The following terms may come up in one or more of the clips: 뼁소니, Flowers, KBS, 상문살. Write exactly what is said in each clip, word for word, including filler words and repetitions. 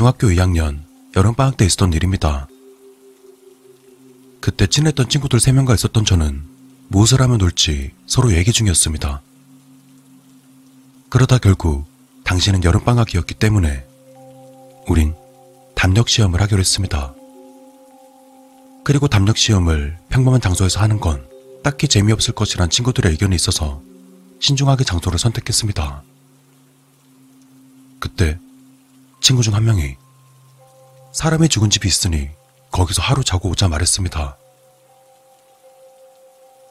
중학교 이 학년 여름방학 때 있었던 일입니다. 그때 친했던 친구들 세 명과 있었던 저는 무엇을 하면 놀지 서로 얘기 중이었습니다. 그러다 결국 당시는 여름방학이었기 때문에 우린 담력시험을 하기로 했습니다. 그리고 담력시험을 평범한 장소에서 하는 건 딱히 재미없을 것이란 친구들의 의견이 있어서 신중하게 장소를 선택했습니다. 그때 친구 중 한 명이 사람이 죽은 집이 있으니 거기서 하루 자고 오자 말했습니다.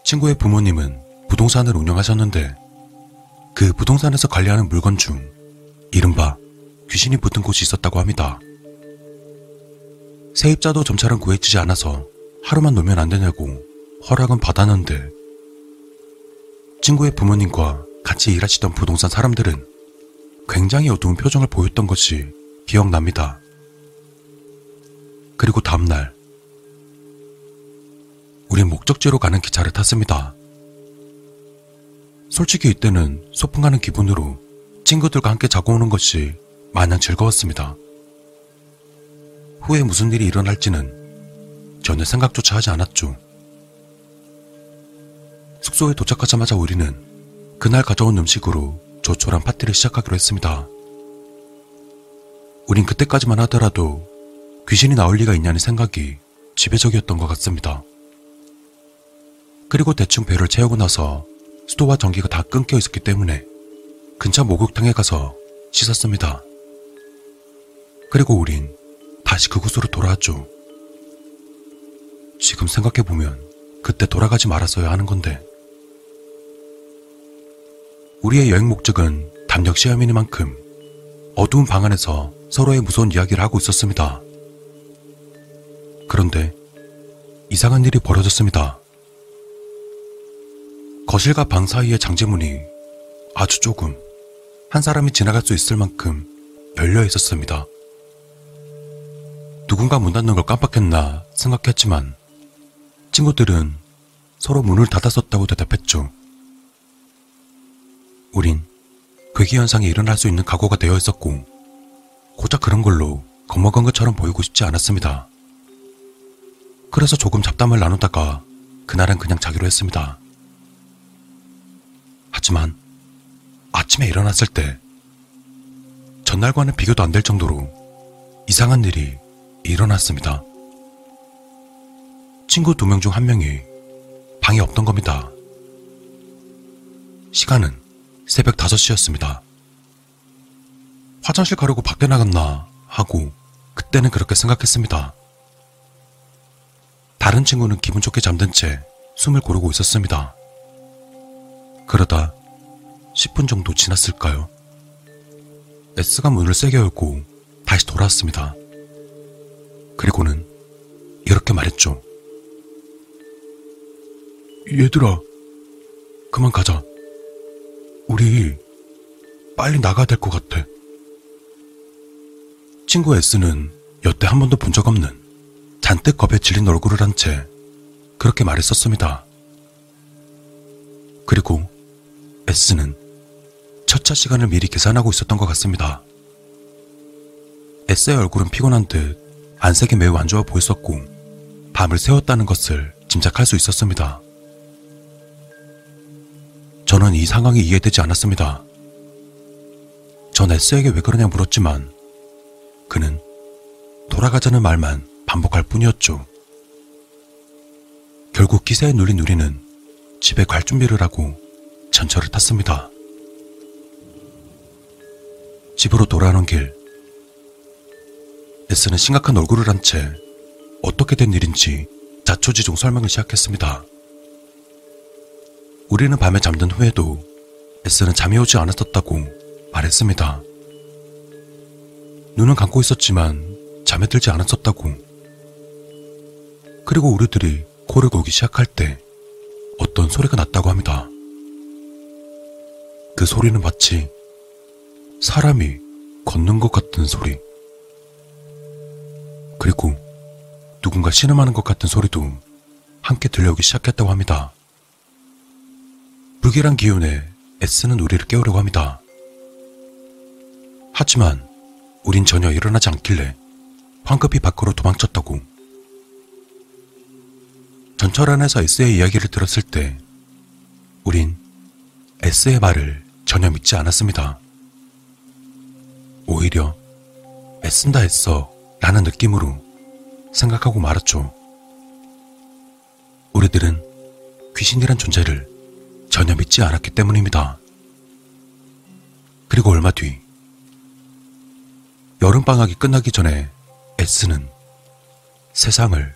친구의 부모님은 부동산을 운영하셨는데 그 부동산에서 관리하는 물건 중 이른바 귀신이 붙은 곳이 있었다고 합니다. 세입자도 점차는 구해지지 않아서 하루만 놀면 안 되냐고 허락은 받았는데 친구의 부모님과 같이 일하시던 부동산 사람들은 굉장히 어두운 표정을 보였던 것이 기억납니다. 그리고 다음날 우린 목적지로 가는 기차를 탔습니다. 솔직히 이때는 소풍가는 기분으로 친구들과 함께 자고 오는 것이 마냥 즐거웠습니다. 후에 무슨 일이 일어날지는 전혀 생각조차 하지 않았죠. 숙소에 도착하자마자 우리는 그날 가져온 음식으로 조촐한 파티를 시작하기로 했습니다. 우린 그때까지만 하더라도 귀신이 나올 리가 있냐는 생각이 지배적이었던 것 같습니다. 그리고 대충 배를 채우고 나서 수도와 전기가 다 끊겨 있었기 때문에 근처 목욕탕에 가서 씻었습니다. 그리고 우린 다시 그곳으로 돌아왔죠. 지금 생각해보면 그때 돌아가지 말았어야 하는 건데. 우리의 여행 목적은 담력시험이니만큼 어두운 방 안에서 서로의 무서운 이야기를 하고 있었습니다. 그런데 이상한 일이 벌어졌습니다. 거실과 방 사이의 장제문이 아주 조금, 한 사람이 지나갈 수 있을 만큼 열려 있었습니다. 누군가 문 닫는 걸 깜빡했나 생각했지만 친구들은 서로 문을 닫았었다고 대답했죠. 우린 괴기 현상이 일어날 수 있는 각오가 되어 있었고 고작 그런 걸로 겁먹은 것처럼 보이고 싶지 않았습니다. 그래서 조금 잡담을 나누다가 그날은 그냥 자기로 했습니다. 하지만 아침에 일어났을 때 전날과는 비교도 안 될 정도로 이상한 일이 일어났습니다. 친구 두 명 중 한 명이 방에 없던 겁니다. 시간은 새벽 다섯 시였습니다. 화장실 가려고 밖에 나갔나 하고 그때는 그렇게 생각했습니다. 다른 친구는 기분 좋게 잠든 채 숨을 고르고 있었습니다. 그러다 십 분 정도 지났을까요? S가 문을 세게 열고 다시 돌아왔습니다. 그리고는 이렇게 말했죠. 얘들아, 그만 가자. 우리 빨리 나가야 될 것 같아. 친구 S는 여태 한 번도 본 적 없는 잔뜩 겁에 질린 얼굴을 한 채 그렇게 말했었습니다. 그리고 S는 첫차 시간을 미리 계산하고 있었던 것 같습니다. S의 얼굴은 피곤한 듯 안색이 매우 안 좋아 보였었고 밤을 새웠다는 것을 짐작할 수 있었습니다. 저는 이 상황이 이해되지 않았습니다. 전 S에게 왜 그러냐 물었지만 그는 돌아가자는 말만 반복할 뿐이었죠. 결국 기세에 눌린 우리는 집에 갈 준비를 하고 전철을 탔습니다. 집으로 돌아오는 길, S는 심각한 얼굴을 한 채 어떻게 된 일인지 자초지종 설명을 시작했습니다. 우리는 밤에 잠든 후에도 S는 잠이 오지 않았었다고 말했습니다. 눈은 감고 있었지만 잠에 들지 않았었다고. 그리고 우리들이 코를 골기 시작할 때 어떤 소리가 났다고 합니다. 그 소리는 마치 사람이 걷는 것 같은 소리. 그리고 누군가 신음하는 것 같은 소리도 함께 들려오기 시작했다고 합니다. 불길한 기운에 S는 우리를 깨우려고 합니다. 하지만 우린 전혀 일어나지 않길래 황급히 밖으로 도망쳤다고. 전철 안에서 S의 이야기를 들었을 때 우린 S의 말을 전혀 믿지 않았습니다. 오히려 애쓴다 했어 라는 느낌으로 생각하고 말았죠. 우리들은 귀신이란 존재를 전혀 믿지 않았기 때문입니다. 그리고 얼마 뒤 여름방학이 끝나기 전에 S는 세상을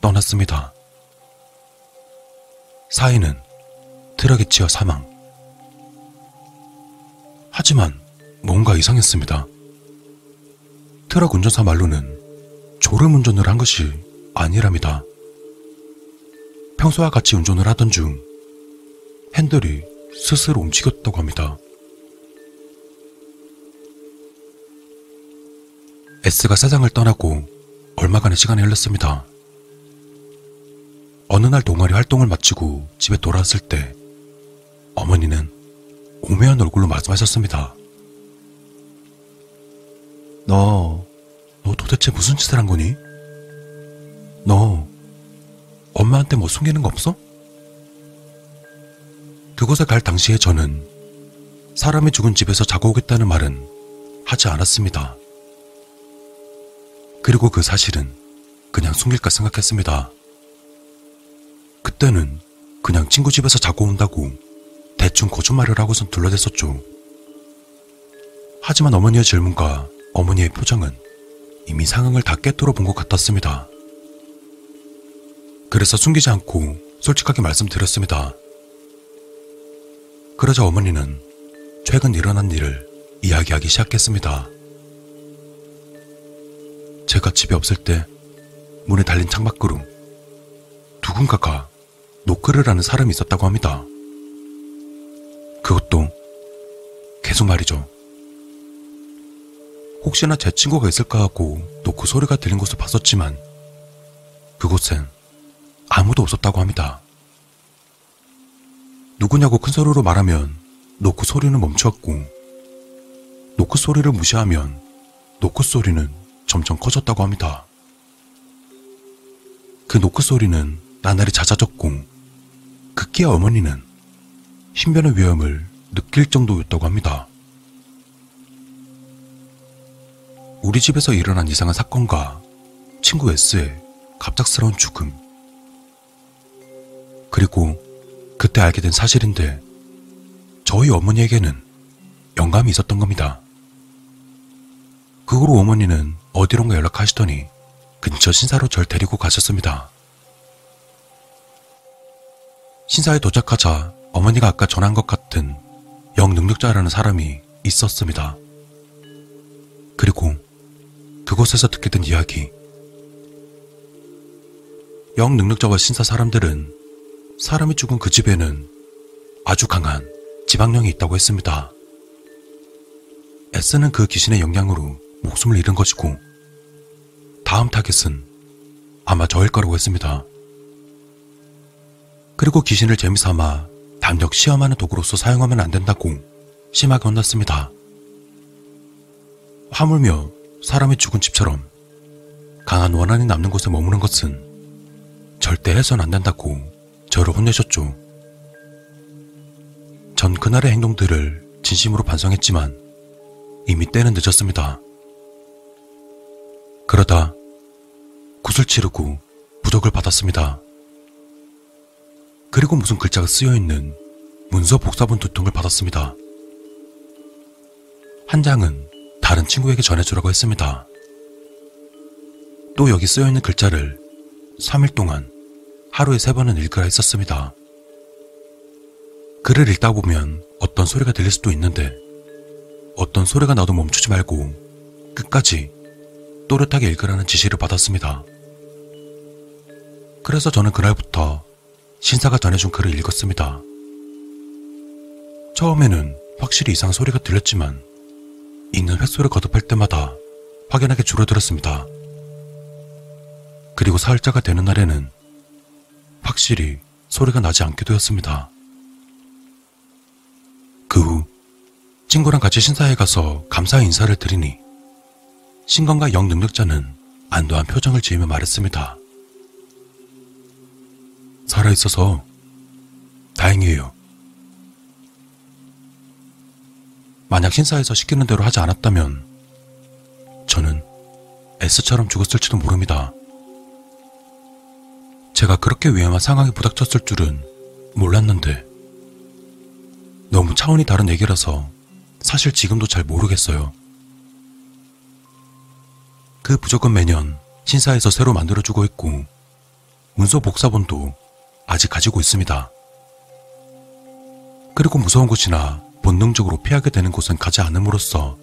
떠났습니다. 사인은 트럭에 치여 사망. 하지만 뭔가 이상했습니다. 트럭 운전사 말로는 졸음 운전을 한 것이 아니랍니다. 평소와 같이 운전을 하던 중 핸들이 스스로 움직였다고 합니다. S가 세상을 떠나고 얼마간의 시간이 흘렀습니다. 어느 날 동아리 활동을 마치고 집에 돌아왔을 때 어머니는 오묘한 얼굴로 말씀하셨습니다. 너, 너 도대체 무슨 짓을 한 거니? 너 엄마한테 뭐 숨기는 거 없어? 그곳에 갈 당시에 저는 사람이 죽은 집에서 자고 오겠다는 말은 하지 않았습니다. 그리고 그 사실은 그냥 숨길까 생각했습니다. 그때는 그냥 친구 집에서 자고 온다고 대충 거짓말을 하고선 둘러댔었죠. 하지만 어머니의 질문과 어머니의 표정은 이미 상황을 다 깨뜨려 본 것 같았습니다. 그래서 숨기지 않고 솔직하게 말씀드렸습니다. 그러자 어머니는 최근 일어난 일을 이야기하기 시작했습니다. 제가 집에 없을 때 문에 달린 창밖으로 누군가가 노크를 하는 사람이 있었다고 합니다. 그것도 계속 말이죠. 혹시나 제 친구가 있을까 하고 노크 소리가 들린 곳을 봤었지만 그곳엔 아무도 없었다고 합니다. 누구냐고 큰 소리로 말하면 노크 소리는 멈추었고 노크 소리를 무시하면 노크 소리는 점점 커졌다고 합니다. 그 노크 소리는 나날이 잦아졌고 급기야 어머니는 신변의 위험을 느낄 정도였다고 합니다. 우리 집에서 일어난 이상한 사건과 친구 S의 갑작스러운 죽음, 그리고 그때 알게 된 사실인데 저희 어머니에게는 영감이 있었던 겁니다. 그 후로 어머니는 어디론가 연락하시더니 근처 신사로 절 데리고 가셨습니다. 신사에 도착하자 어머니가 아까 전한 것 같은 영능력자라는 사람이 있었습니다. 그리고 그곳에서 듣게 된 이야기. 영능력자와 신사 사람들은 사람이 죽은 그 집에는 아주 강한 지방령이 있다고 했습니다. S는 그 귀신의 영향으로 목숨을 잃은 것이고 다음 타겟은 아마 저일 거라고 했습니다. 그리고 귀신을 재미삼아 담력 시험하는 도구로서 사용하면 안 된다고 심하게 혼났습니다. 하물며 사람이 죽은 집처럼 강한 원한이 남는 곳에 머무는 것은 절대 해선 안 된다고 저를 혼내셨죠. 전 그날의 행동들을 진심으로 반성했지만 이미 때는 늦었습니다. 그러다 굿을 치르고 부적을 받았습니다. 그리고 무슨 글자가 쓰여있는 문서 복사본 두 통을 받았습니다. 한 장은 다른 친구에게 전해주라고 했습니다. 또 여기 쓰여있는 글자를 삼 일 동안 하루에 세 번은 읽으라 했었습니다. 글을 읽다 보면 어떤 소리가 들릴 수도 있는데 어떤 소리가 나도 멈추지 말고 끝까지 또렷하게 읽으라는 지시를 받았습니다. 그래서 저는 그날부터 신사가 전해준 글을 읽었습니다. 처음에는 확실히 이상한 소리가 들렸지만 읽는 횟수를 거듭할 때마다 확연하게 줄어들었습니다. 그리고 사흘째가 되는 날에는 확실히 소리가 나지 않게 되었습니다. 그 후 친구랑 같이 신사에 가서 감사의 인사를 드리니 신관과 영능력자는 안도한 표정을 지으며 말했습니다. 살아있어서 다행이에요. 만약 신사에서 시키는 대로 하지 않았다면 저는 S처럼 죽었을지도 모릅니다. 제가 그렇게 위험한 상황에 부닥쳤을 줄은 몰랐는데 너무 차원이 다른 얘기라서 사실 지금도 잘 모르겠어요. 그 부적은 매년 신사에서 새로 만들어주고 있고 문서 복사본도 아직 가지고 있습니다. 그리고 무서운 곳이나 본능적으로 피하게 되는 곳은 가지 않음으로써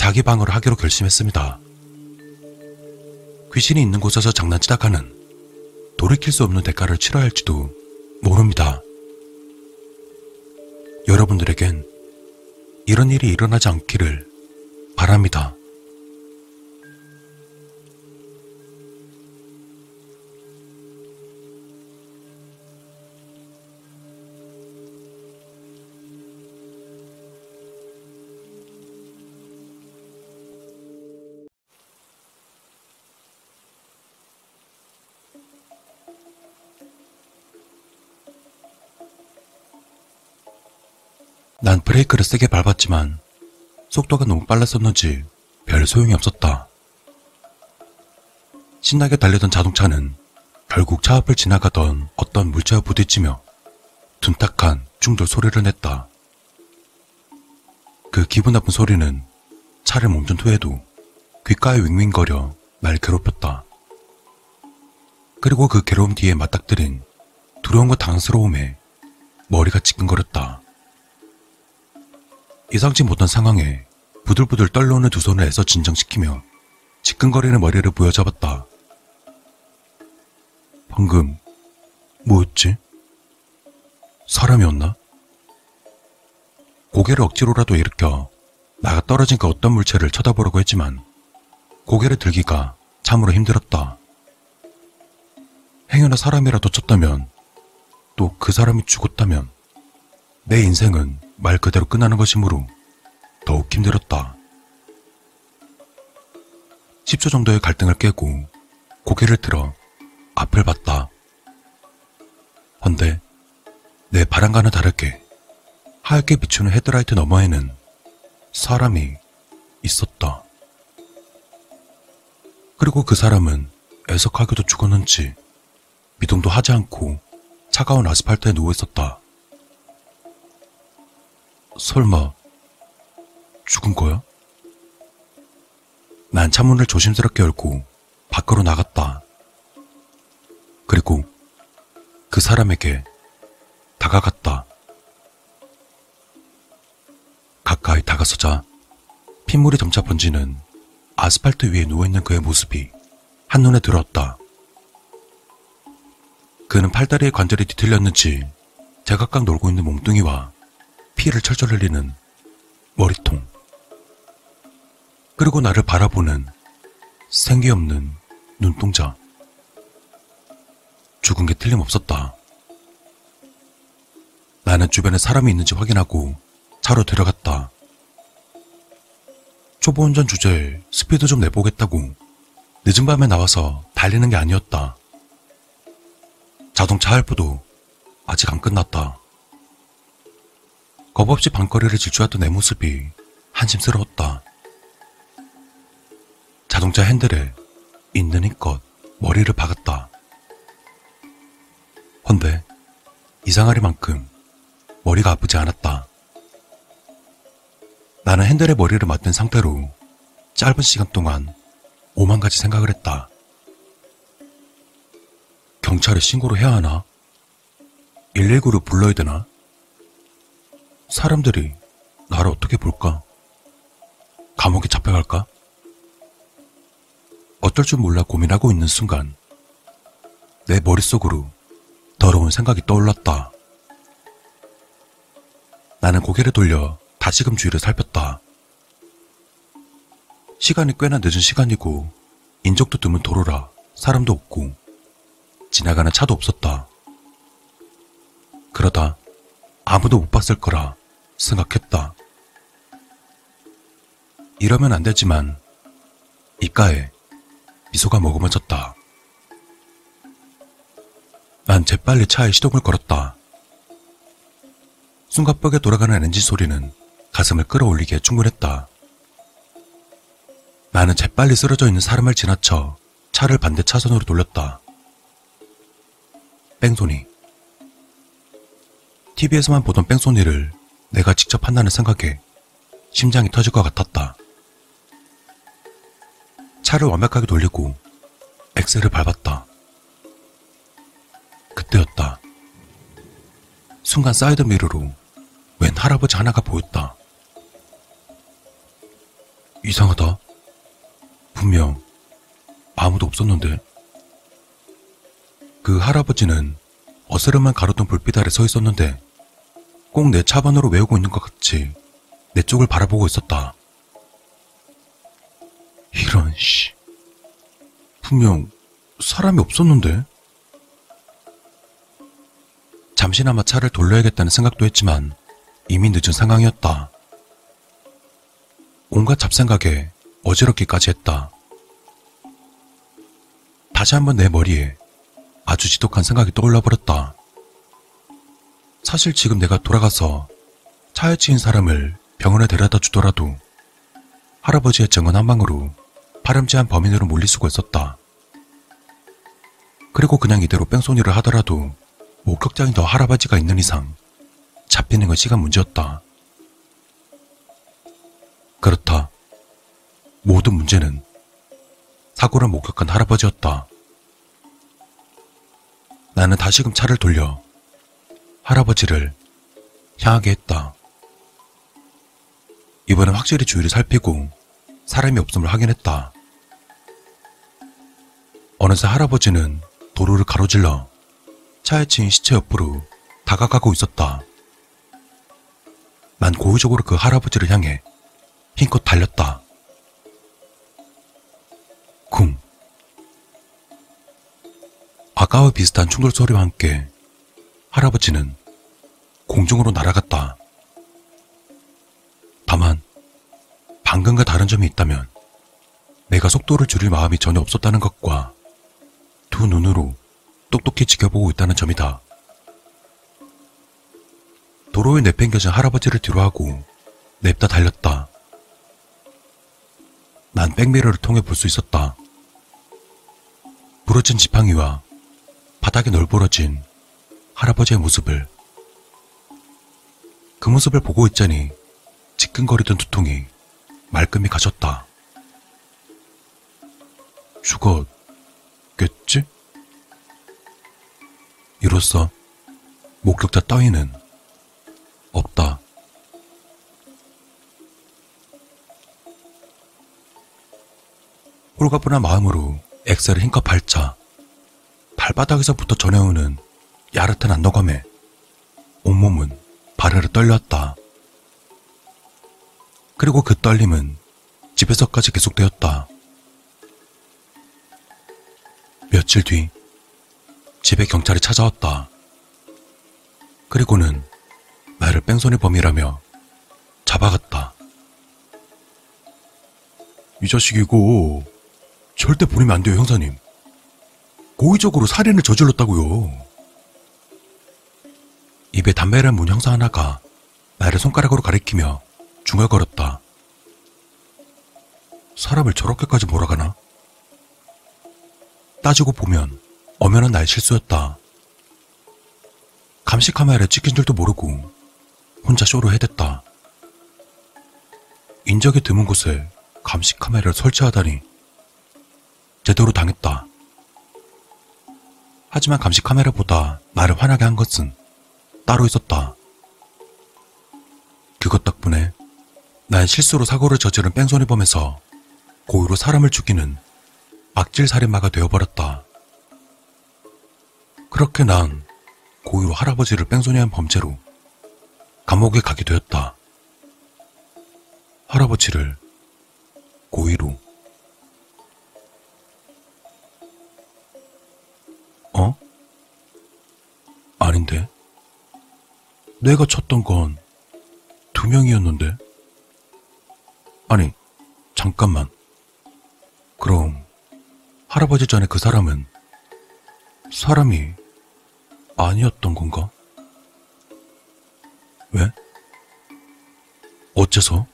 자기 방어를 하기로 결심했습니다. 귀신이 있는 곳에서 장난치다가는 돌이킬 수 없는 대가를 치러야 할지도 모릅니다. 여러분들에겐 이런 일이 일어나지 않기를 바랍니다. 난 브레이크를 세게 밟았지만 속도가 너무 빨랐었는지 별 소용이 없었다. 신나게 달리던 자동차는 결국 차 앞을 지나가던 어떤 물체와 부딪히며 둔탁한 충돌 소리를 냈다. 그 기분 나쁜 소리는 차를 멈춘 후에도 귓가에 윙윙거려 날 괴롭혔다. 그리고 그 괴로움 뒤에 맞닥뜨린 두려움과 당황스러움에 머리가 지끈거렸다. 예상치 못한 상황에 부들부들 떨려오는 두 손을 애써 진정시키며 지끈거리는 머리를 부여잡았다. 방금 뭐였지? 사람이었나? 고개를 억지로라도 일으켜 나가 떨어진 그 어떤 물체를 쳐다보려고 했지만 고개를 들기가 참으로 힘들었다. 행여나 사람이라도 쳤다면 또 그 사람이 죽었다면 내 인생은 말 그대로 끝나는 것이므로 더욱 힘들었다. 십 초 정도의 갈등을 깨고 고개를 들어 앞을 봤다. 헌데 내 바람과는 다르게 하얗게 비추는 헤드라이트 너머에는 사람이 있었다. 그리고 그 사람은 애석하게도 죽었는지 미동도 하지 않고 차가운 아스팔트에 누워있었다. 설마 죽은 거야? 난 차문을 조심스럽게 열고 밖으로 나갔다. 그리고 그 사람에게 다가갔다. 가까이 다가서자 핏물이 점차 번지는 아스팔트 위에 누워있는 그의 모습이 한눈에 들어왔다. 그는 팔다리의 관절이 뒤틀렸는지 제각각 놀고 있는 몸뚱이와 피를 철철 흘리는 머리통, 그리고 나를 바라보는 생기 없는 눈동자. 죽은 게 틀림없었다. 나는 주변에 사람이 있는지 확인하고 차로 들어갔다. 초보 운전 주제에 스피드 좀 내보겠다고 늦은 밤에 나와서 달리는 게 아니었다. 자동차 할부도 아직 안 끝났다. 겁없이 밤거리를 질주하던 내 모습이 한심스러웠다. 자동차 핸들에 있는 힘껏 머리를 박았다. 헌데 이상하리만큼 머리가 아프지 않았다. 나는 핸들에 머리를 맞댄 상태로 짧은 시간 동안 오만 가지 생각을 했다. 경찰에 신고를 해야 하나? 일일구를 불러야 되나? 사람들이 나를 어떻게 볼까? 감옥에 잡혀갈까? 어쩔 줄 몰라 고민하고 있는 순간 내 머릿속으로 더러운 생각이 떠올랐다. 나는 고개를 돌려 다시금 주위를 살폈다. 시간이 꽤나 늦은 시간이고 인적도 드문 도로라 사람도 없고 지나가는 차도 없었다. 그러다 아무도 못 봤을 거라 생각했다. 이러면 안 되지만 입가에 미소가 머금어졌다. 난 재빨리 차에 시동을 걸었다. 숨가쁘게 돌아가는 엔진 소리는 가슴을 끌어올리기에 충분했다. 나는 재빨리 쓰러져 있는 사람을 지나쳐 차를 반대 차선으로 돌렸다. 뺑소니. 티비에서만 보던 뺑소니를 내가 직접 한다는 생각에 심장이 터질 것 같았다. 차를 완벽하게 돌리고 엑셀을 밟았다. 그때였다. 순간 사이드미러로 웬 할아버지 하나가 보였다. 이상하다. 분명 아무도 없었는데. 그 할아버지는 어스름한 가로등 불빛 아래 서 있었는데 꼭 내 차번호로 외우고 있는 것 같이 내 쪽을 바라보고 있었다. 이런 씨... 분명 사람이 없었는데? 잠시나마 차를 돌려야겠다는 생각도 했지만 이미 늦은 상황이었다. 온갖 잡생각에 어지럽기까지 했다. 다시 한번 내 머리에 아주 지독한 생각이 떠올라버렸다. 사실 지금 내가 돌아가서 차에 치인 사람을 병원에 데려다 주더라도 할아버지의 증언 한 방으로 파렴치한 범인으로 몰릴 수가 있었다. 그리고 그냥 이대로 뺑소니를 하더라도 목격자인 더 할아버지가 있는 이상 잡히는 건 시간 문제였다. 그렇다. 모든 문제는 사고를 목격한 할아버지였다. 나는 다시금 차를 돌려 할아버지를 향하게 했다. 이번엔 확실히 주위를 살피고 사람이 없음을 확인했다. 어느새 할아버지는 도로를 가로질러 차에 치인 시체 옆으로 다가가고 있었다. 난 고의적으로 그 할아버지를 향해 힘껏 달렸다. 쿵. 아까와 비슷한 충돌 소리와 함께 할아버지는 공중으로 날아갔다. 다만 방금과 다른 점이 있다면 내가 속도를 줄일 마음이 전혀 없었다는 것과 두 눈으로 똑똑히 지켜보고 있다는 점이다. 도로에 내팽겨진 할아버지를 뒤로하고 냅다 달렸다. 난 백미러를 통해 볼 수 있었다. 부러진 지팡이와 바닥이 널브러진 할아버지의 모습을. 그 모습을 보고 있자니 지끈거리던 두통이 말끔히 가셨다. 죽었겠지? 이로써 목격자 따위는 없다. 홀가분한 마음으로 엑셀을 힘껏 밟자 발바닥에서부터 전해오는 야릇한 안도감에 온몸은 바르르 떨렸다. 그리고 그 떨림은 집에서까지 계속되었다. 며칠 뒤 집에 경찰이 찾아왔다. 그리고는 나를 뺑소니 범이라며 잡아갔다. 이 자식이고 절대 보내면 안 돼요, 형사님. 고의적으로 살인을 저질렀다고요. 입에 담배를 문 형사 하나가 나를 손가락으로 가리키며 중얼거렸다. 사람을 저렇게까지 몰아가나? 따지고 보면 엄연한 나의 실수였다. 감시 카메라에 찍힌 줄도 모르고 혼자 쇼를 해댔다. 인적이 드문 곳에 감시 카메라를 설치하다니 제대로 당했다. 하지만 감시 카메라보다 나를 화나게 한 것은 따로 있었다. 그것 덕분에 나의 실수로 사고를 저지른 뺑소니범에서 고의로 사람을 죽이는 악질살인마가 되어버렸다. 그렇게 난 고의로 할아버지를 뺑소니한 범죄로 감옥에 가게 되었다. 할아버지를 고의로. 어? 아닌데? 내가 쳤던 건 두 명이었는데? 아니, 잠깐만. 그럼 할아버지 전에 그 사람은 사람이 아니었던 건가? 왜? 어째서?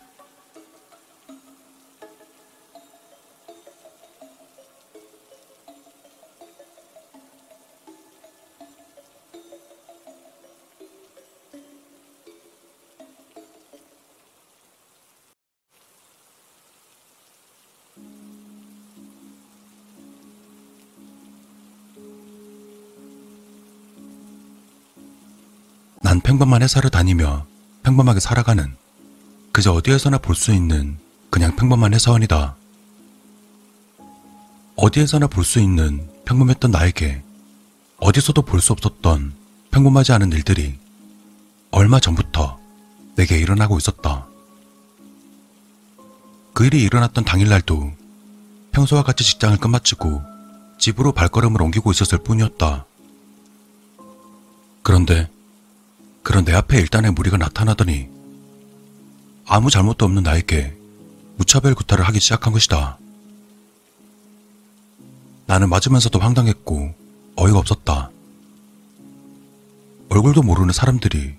난 평범한 회사를 다니며 평범하게 살아가는, 그저 어디에서나 볼 수 있는 그냥 평범한 회사원이다. 어디에서나 볼 수 있는 평범했던 나에게 어디서도 볼 수 없었던 평범하지 않은 일들이 얼마 전부터 내게 일어나고 있었다. 그 일이 일어났던 당일날도 평소와 같이 직장을 끝마치고 집으로 발걸음을 옮기고 있었을 뿐이었다. 그런데 그런 내 앞에 일단의 무리가 나타나더니 아무 잘못도 없는 나에게 무차별 구타를 하기 시작한 것이다. 나는 맞으면서도 황당했고 어이가 없었다. 얼굴도 모르는 사람들이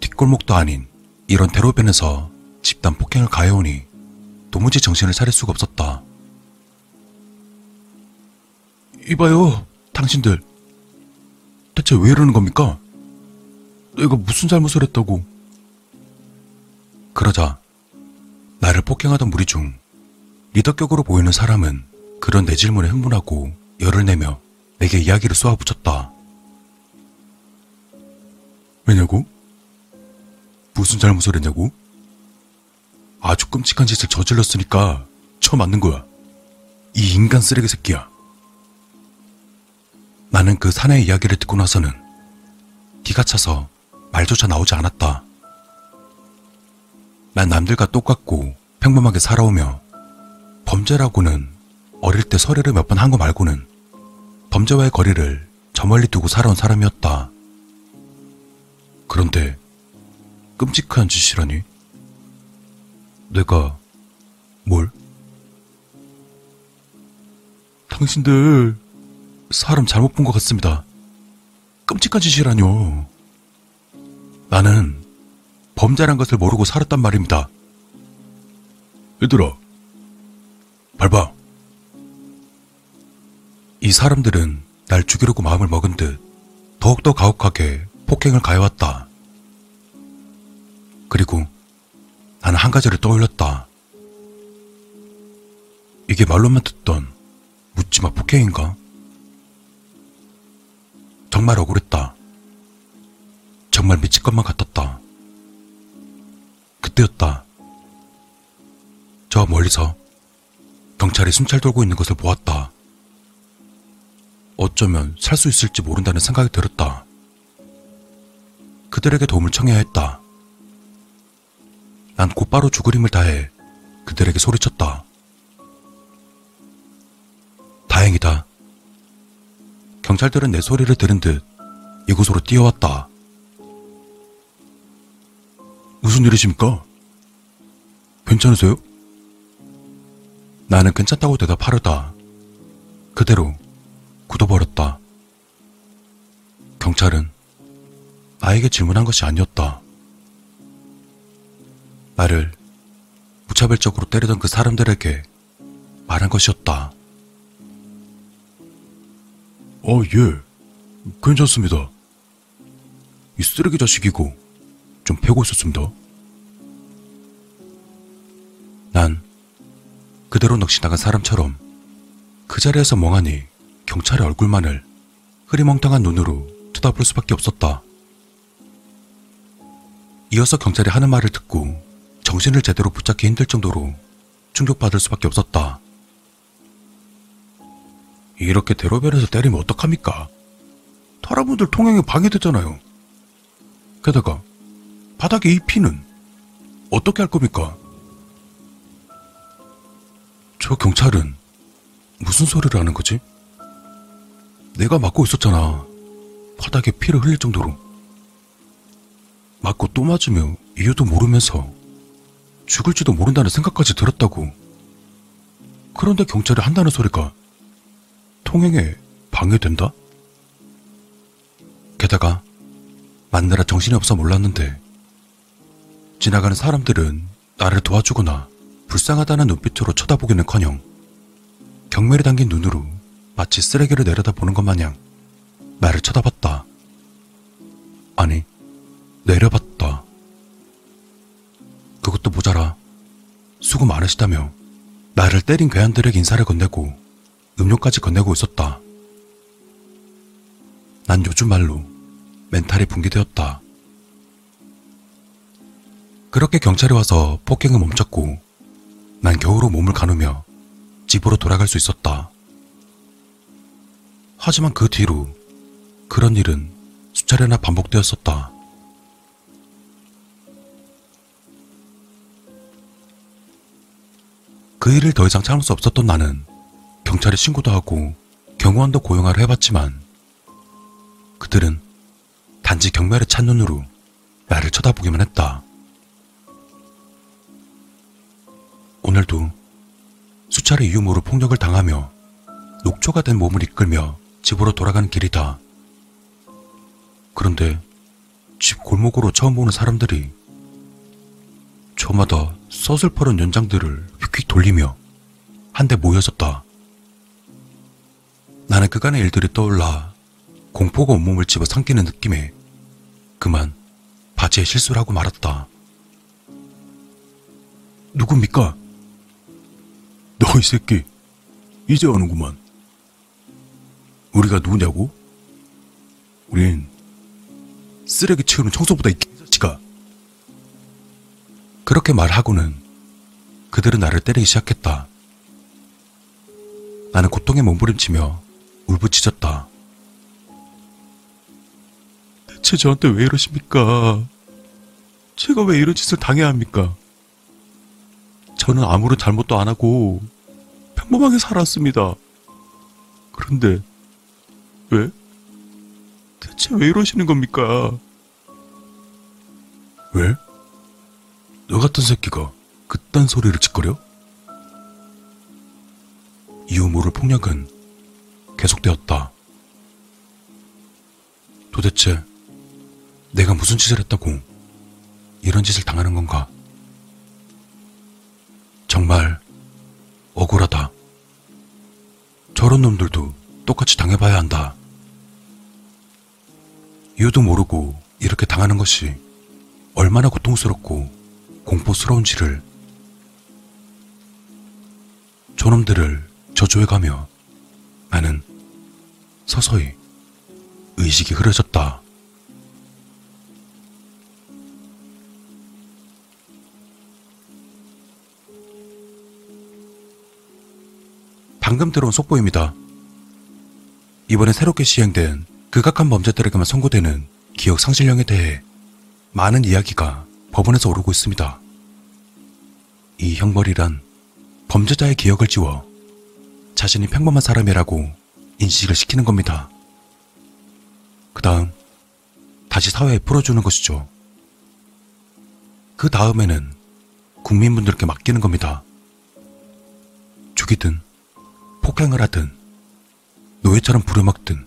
뒷골목도 아닌 이런 대로변에서 집단 폭행을 가해오니 도무지 정신을 차릴 수가 없었다. 이봐요, 당신들. 대체 왜 이러는 겁니까? 내가 무슨 잘못을 했다고. 그러자 나를 폭행하던 무리 중 리더격으로 보이는 사람은 그런 내 질문에 흥분하고 열을 내며 내게 이야기를 쏘아붙였다. 왜냐고? 무슨 잘못을 했냐고? 아주 끔찍한 짓을 저질렀으니까 쳐 맞는 거야. 이 인간 쓰레기 새끼야. 나는 그 사내의 이야기를 듣고 나서는 기가 차서 말조차 나오지 않았다. 난 남들과 똑같고 평범하게 살아오며 범죄라고는 어릴 때 설회를 몇 번 한 거 말고는 범죄와의 거리를 저 멀리 두고 살아온 사람이었다. 그런데 끔찍한 짓이라니? 내가 뭘? 당신들 사람 잘못 본 것 같습니다. 끔찍한 짓이라뇨. 나는 범죄란 것을 모르고 살았단 말입니다. 얘들아, 밟아. 이 사람들은 날 죽이려고 마음을 먹은 듯 더욱더 가혹하게 폭행을 가해왔다. 그리고 나는 한 가지를 떠올렸다. 이게 말로만 듣던 묻지마 폭행인가? 정말 억울했다. 정말 미칠 것만 같았다. 그때였다. 저 멀리서 경찰이 순찰 돌고 있는 것을 보았다. 어쩌면 살 수 있을지 모른다는 생각이 들었다. 그들에게 도움을 청해야 했다. 난 곧바로 죽을 힘을 다해 그들에게 소리쳤다. 다행이다. 경찰들은 내 소리를 들은 듯 이곳으로 뛰어왔다. 무슨 일이십니까? 괜찮으세요? 나는 괜찮다고 대답하려다 그대로 굳어버렸다. 경찰은 나에게 질문한 것이 아니었다. 나를 무차별적으로 때리던 그 사람들에게 말한 것이었다. 아, 예, 괜찮습니다. 이 쓰레기 자식이고 좀 패고 있었습니다. 난 그대로 넋이 나간 사람처럼 그 자리에서 멍하니 경찰의 얼굴만을 흐리멍텅한 눈으로 쳐다볼 수밖에 없었다. 이어서 경찰이 하는 말을 듣고 정신을 제대로 붙잡기 힘들 정도로 충격받을 수밖에 없었다. 이렇게 대로변에서 때리면 어떡합니까? 다른 분들 통행에 방해되잖아요. 게다가 바닥에 이 피는 어떻게 할 겁니까? 저 경찰은 무슨 소리를 하는 거지? 내가 맞고 있었잖아. 바닥에 피를 흘릴 정도로. 맞고 또 맞으며 이유도 모르면서 죽을지도 모른다는 생각까지 들었다고. 그런데 경찰이 한다는 소리가 통행에 방해된다? 게다가 만나라 정신이 없어 몰랐는데 지나가는 사람들은 나를 도와주거나 불쌍하다는 눈빛으로 쳐다보기는커녕 경멸이 담긴 눈으로 마치 쓰레기를 내려다보는 것 마냥 나를 쳐다봤다. 아니, 내려봤다. 그것도 모자라 수고 많으시다며 나를 때린 괴한들에게 인사를 건네고 음료까지 건네고 있었다. 난 요즘 말로 멘탈이 붕괴되었다. 그렇게 경찰이 와서 폭행을 멈췄고 난 겨우로 몸을 가누며 집으로 돌아갈 수 있었다. 하지만 그 뒤로 그런 일은 수차례나 반복되었었다. 그 일을 더 이상 참을 수 없었던 나는 경찰에 신고도 하고 경호원도 고용하려 해봤지만 그들은 단지 경멸에 찬 눈으로 나를 쳐다보기만 했다. 오늘도 수차례 이유 모를 폭력을 당하며 녹초가 된 몸을 이끌며 집으로 돌아가는 길이다. 그런데 집 골목으로 처음 보는 사람들이 저마다 서슬퍼런 연장들을 휙휙 돌리며 한데 모여졌다. 나는 그간의 일들이 떠올라 공포가 온몸을 집어삼키는 느낌에 그만 바지에 실수를 하고 말았다. 누굽니까? 너 이 새끼 이제 오는구만. 우리가 누구냐고? 우린 쓰레기 치우는 청소보다 이 개자식아. 그렇게 말하고는 그들은 나를 때리기 시작했다. 나는 고통에 몸부림치며 울부짖었다. 대체 저한테 왜 이러십니까? 제가 왜 이런 짓을 당해야 합니까? 저는 아무런 잘못도 안 하고 평범하게 살았습니다. 그런데 왜? 대체 왜 이러시는 겁니까? 왜? 너 같은 새끼가 그딴 소리를 짓거려? 이유 모를 폭력은 계속되었다. 도대체 내가 무슨 짓을 했다고 이런 짓을 당하는 건가? 정말 억울하다. 저런 놈들도 똑같이 당해봐야 한다. 이유도 모르고 이렇게 당하는 것이 얼마나 고통스럽고 공포스러운지를. 저놈들을 저주해가며 나는 서서히 의식이 흐려졌다. 방금 들어온 속보입니다. 이번에 새롭게 시행된 극악한 범죄들에게만 선고되는 기억상실형에 대해 많은 이야기가 법원에서 오르고 있습니다. 이 형벌이란 범죄자의 기억을 지워 자신이 평범한 사람이라고 인식을 시키는 겁니다. 그 다음 다시 사회에 풀어주는 것이죠. 그 다음에는 국민분들께 맡기는 겁니다. 죽이든 폭행을 하든 노예처럼 부려먹든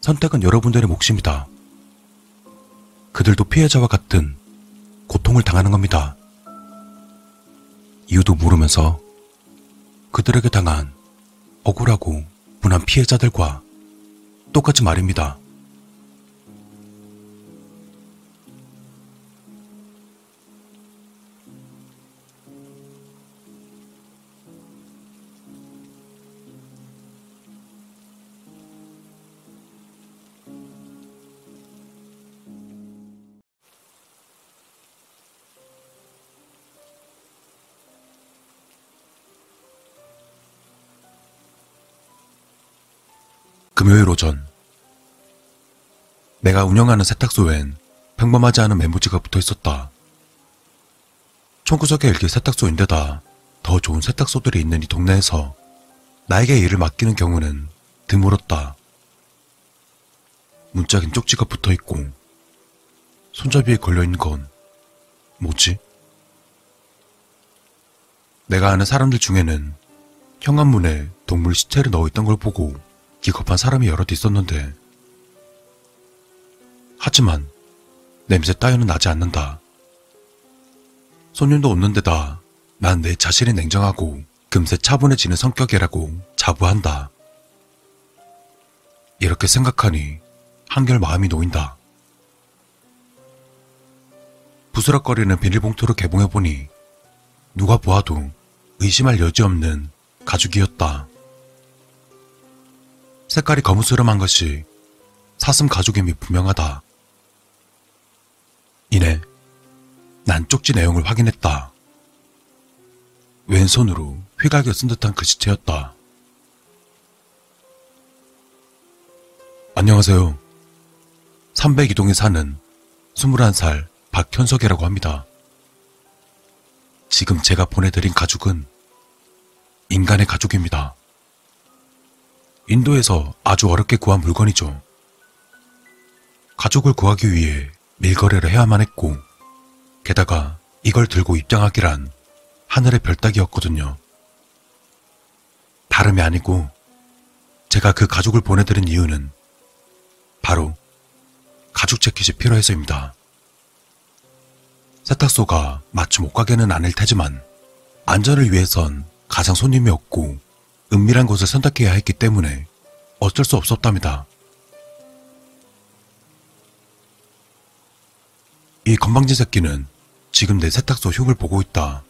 선택은 여러분들의 몫입니다. 그들도 피해자와 같은 고통을 당하는 겁니다. 이유도 모르면서 그들에게 당한 억울하고 분한 피해자들과 똑같이 말입니다. 금요일 오전, 내가 운영하는 세탁소엔 평범하지 않은 메모지가 붙어있었다. 총구석에 일개 세탁소인데다 더 좋은 세탁소들이 있는 이 동네에서 나에게 일을 맡기는 경우는 드물었다. 문짝인 쪽지가 붙어있고 손잡이에 걸려있는 건 뭐지? 내가 아는 사람들 중에는 현관문에 동물 시체를 넣어있던 걸 보고 기겁한 사람이 여럿 있었는데, 하지만 냄새 따위는 나지 않는다. 손님도 없는 데다 난 내 자신이 냉정하고 금세 차분해지는 성격이라고 자부한다. 이렇게 생각하니 한결 마음이 놓인다. 부스럭거리는 비닐봉투를 개봉해보니 누가 보아도 의심할 여지없는 가죽이었다. 색깔이 거무스름한 것이 사슴 가죽임이 분명하다. 이내 난 쪽지 내용을 확인했다. 왼손으로 휘갈겨 쓴 듯한 그 시체였다. 안녕하세요. 삼백이 동에 사는 스물한 살 박현석이라고 합니다. 지금 제가 보내드린 가죽은 인간의 가죽입니다. 인도에서 아주 어렵게 구한 물건이죠. 가죽을 구하기 위해 밀거래를 해야만 했고, 게다가 이걸 들고 입장하기란 하늘의 별 따기였거든요. 다름이 아니고 제가 그 가죽을 보내드린 이유는 바로 가죽 재킷이 필요해서입니다. 세탁소가 마침 옷가게는 아닐 테지만 안전을 위해선 가장 손님이 없고 은밀한 곳을 선택해야 했기 때문에 어쩔 수 없었답니다. 이 건방진 새끼는 지금 내 세탁소 흉을 보고 있다.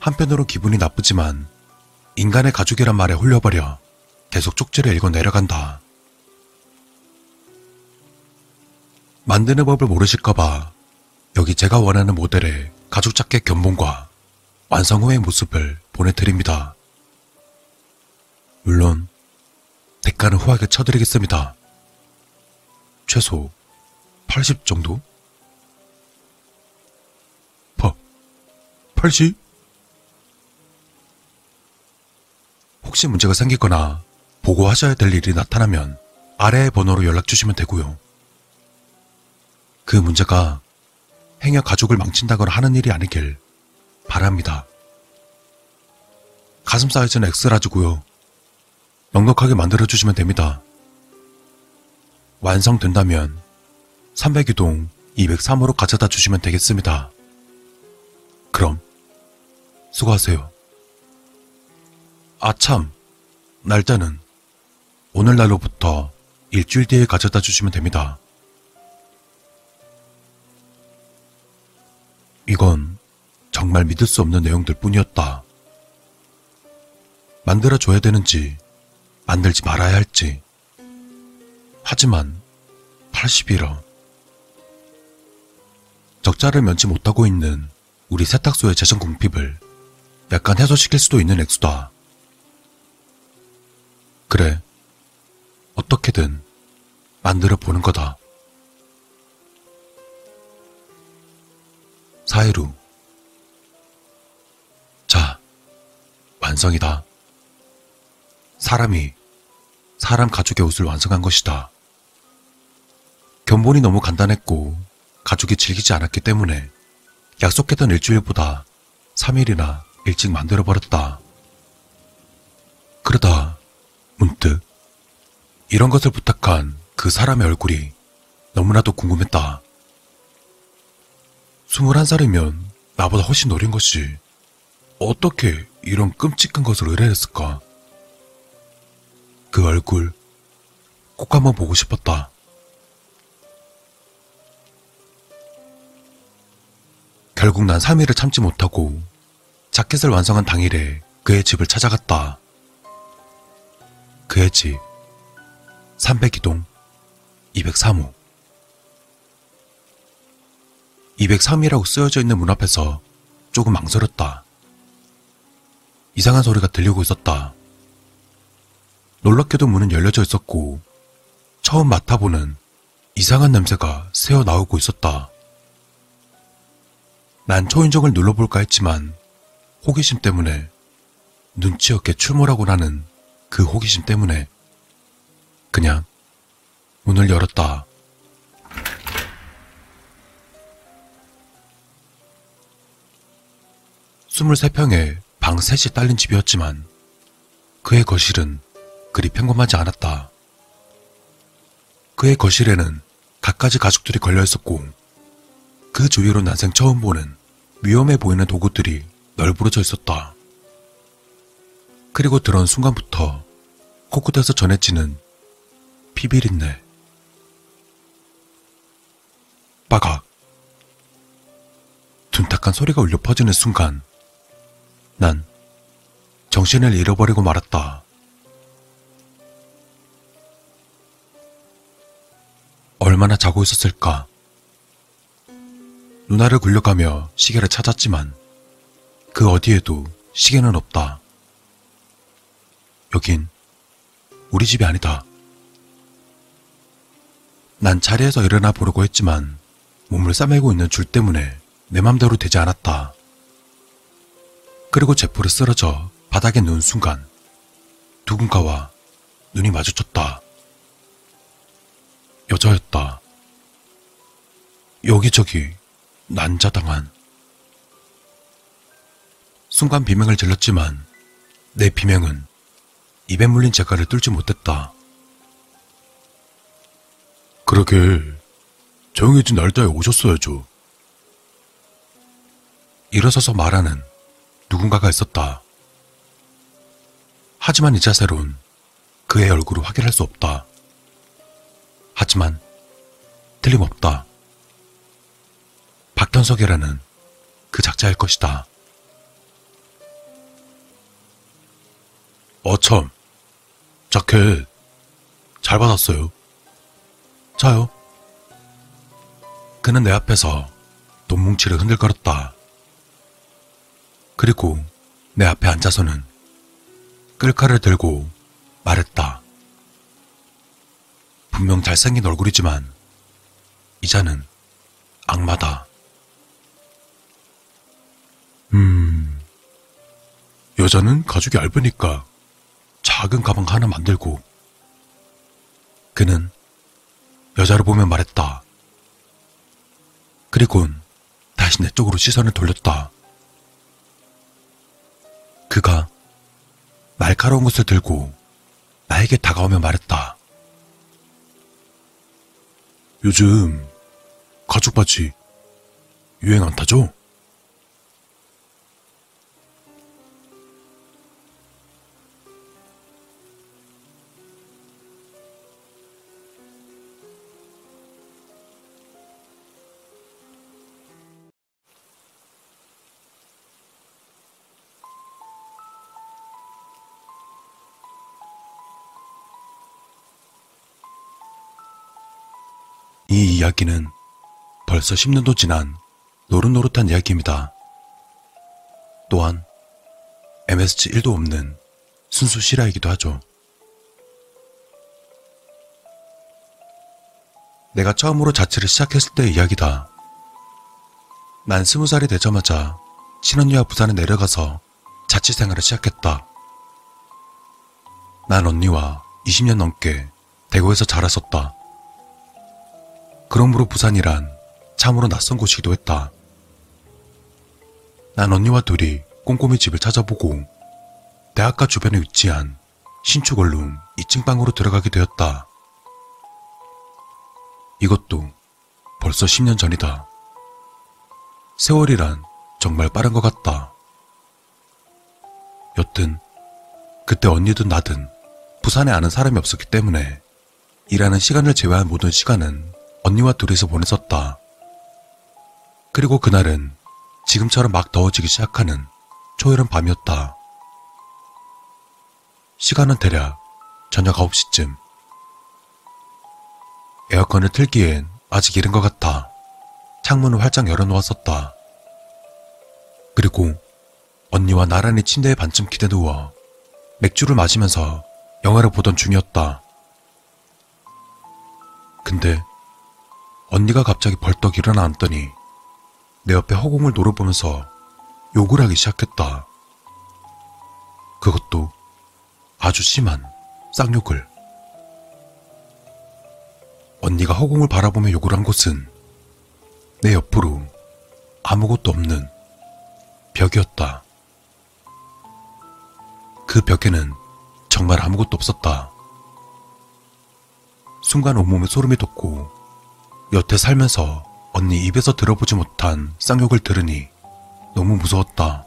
한편으로 기분이 나쁘지만 인간의 가죽이란 말에 홀려버려 계속 쪽지를 읽어 내려간다. 만드는 법을 모르실까봐 여기 제가 원하는 모델의 가죽 자켓 견본과 완성 후의 모습을 보내드립니다. 물론 대가는 후하게 쳐드리겠습니다. 최소 팔십 정도? 파, 팔십? 혹시 문제가 생기거나 보고하셔야 될 일이 나타나면 아래의 번호로 연락주시면 되고요. 그 문제가 행여 가족을 망친다거나 하는 일이 아니길 바랍니다. 가슴 사이즈는 엑스라지고요. 넉넉하게 만들어주시면 됩니다. 완성된다면 삼백이 동 이백삼 호로 가져다 주시면 되겠습니다. 그럼 수고하세요. 아참, 날짜는 오늘날로부터 일주일 뒤에 가져다 주시면 됩니다. 이건 정말 믿을 수 없는 내용들 뿐이었다. 만들어줘야 되는지 만들지 말아야 할지. 하지만 팔십이라 적자를 면치 못하고 있는 우리 세탁소의 재정 궁핍을 약간 해소시킬 수도 있는 액수다. 그래, 어떻게든 만들어 보는 거다. 사흘 후. 자, 완성이다. 사람이 사람 가죽의 옷을 완성한 것이다. 견본이 너무 간단했고 가죽이 질기지 않았기 때문에 약속했던 일주일보다 삼 일이나 일찍 만들어버렸다. 그러다 문득 이런 것을 부탁한 그 사람의 얼굴이 너무나도 궁금했다. 스물한 살이면 나보다 훨씬 어린 것이 어떻게 이런 끔찍한 것을 의뢰했을까? 그 얼굴 꼭 한번 보고 싶었다. 결국 난 삼 일을 참지 못하고 자켓을 완성한 당일에 그의 집을 찾아갔다. 그의 집 삼백이 동 이백삼 호. 이백삼 호이라고 쓰여져 있는 문 앞에서 조금 망설였다. 이상한 소리가 들리고 있었다. 놀랍게도 문은 열려져 있었고 처음 맡아보는 이상한 냄새가 새어나오고 있었다. 난 초인종을 눌러볼까 했지만 호기심 때문에, 눈치 없게 출몰하곤 하는 그 호기심 때문에 그냥 문을 열었다. 이십삼 평에 방 셋이 딸린 집이었지만 그의 거실은 그리 평범하지 않았다. 그의 거실에는 갖가지 가죽들이 걸려있었고 그 주위로 난생 처음 보는 위험해 보이는 도구들이 널브러져 있었다. 그리고 들어온 순간부터 코끝에서 전해지는 피비린내. 빠각. 둔탁한 소리가 울려 퍼지는 순간 난 정신을 잃어버리고 말았다. 얼마나 자고 있었을까? 눈알을 굴려가며 시계를 찾았지만 그 어디에도 시계는 없다. 여긴 우리 집이 아니다. 난 자리에서 일어나 보려고 했지만 몸을 싸매고 있는 줄 때문에 내 맘대로 되지 않았다. 그리고 제풀이 쓰러져 바닥에 누운 순간 누군가와 눈이 마주쳤다. 여자였다. 여기저기 난자당한. 순간 비명을 질렀지만 내 비명은 입에 물린 재갈을 뚫지 못했다. 그러게 정해진 날짜에 오셨어야죠. 일어서서 말하는 누군가가 있었다. 하지만 이 자세론 그의 얼굴을 확인할 수 없다. 하지만 틀림없다. 박현석이라는 그 작자일 것이다. 어참, 자켓 잘 받았어요. 자요. 그는 내 앞에서 돈뭉치를 흔들거렸다. 그리고 내 앞에 앉아서는 끌칼을 들고 말했다. 분명 잘생긴 얼굴이지만 이자는 악마다. 음... 여자는 가죽이 얇으니까 작은 가방 하나 만들고. 그는 여자를 보며 말했다. 그리곤 다시 내 쪽으로 시선을 돌렸다. 그가 날카로운 것을 들고 나에게 다가오며 말했다. 요즘 가죽 바지 유행 안 타죠? 이 이야기는 벌써 십 년도 지난 노릇노릇한 이야기입니다. 또한 엠에스지 일도 없는 순수 실화이기도 하죠. 내가 처음으로 자취를 시작했을 때의 이야기다. 난 스무 살이 되자마자 친언니와 부산에 내려가서 자취 생활을 시작했다. 난 언니와 이십 년 넘게 대구에서 자랐었다. 그러므로 부산이란 참으로 낯선 곳이기도 했다. 난 언니와 둘이 꼼꼼히 집을 찾아보고 대학가 주변에 위치한 신축 원룸 이 층 방으로 들어가게 되었다. 이것도 벌써 십 년 전이다. 세월이란 정말 빠른 것 같다. 여튼 그때 언니든 나든 부산에 아는 사람이 없었기 때문에 일하는 시간을 제외한 모든 시간은 언니와 둘이서 보냈었다. 그리고 그날은 지금처럼 막 더워지기 시작하는 초여름 밤이었다. 시간은 대략 저녁 아홉 시쯤. 에어컨을 틀기엔 아직 이른 것 같아 창문을 활짝 열어놓았었다. 그리고 언니와 나란히 침대에 반쯤 기대 누워 맥주를 마시면서 영화를 보던 중이었다. 근데 언니가 갑자기 벌떡 일어나 앉더니 내 옆에 허공을 노려보면서 욕을 하기 시작했다. 그것도 아주 심한 쌍욕을. 언니가 허공을 바라보며 욕을 한 곳은 내 옆으로 아무것도 없는 벽이었다. 그 벽에는 정말 아무것도 없었다. 순간 온몸에 소름이 돋고 여태 살면서 언니 입에서 들어보지 못한 쌍욕을 들으니 너무 무서웠다.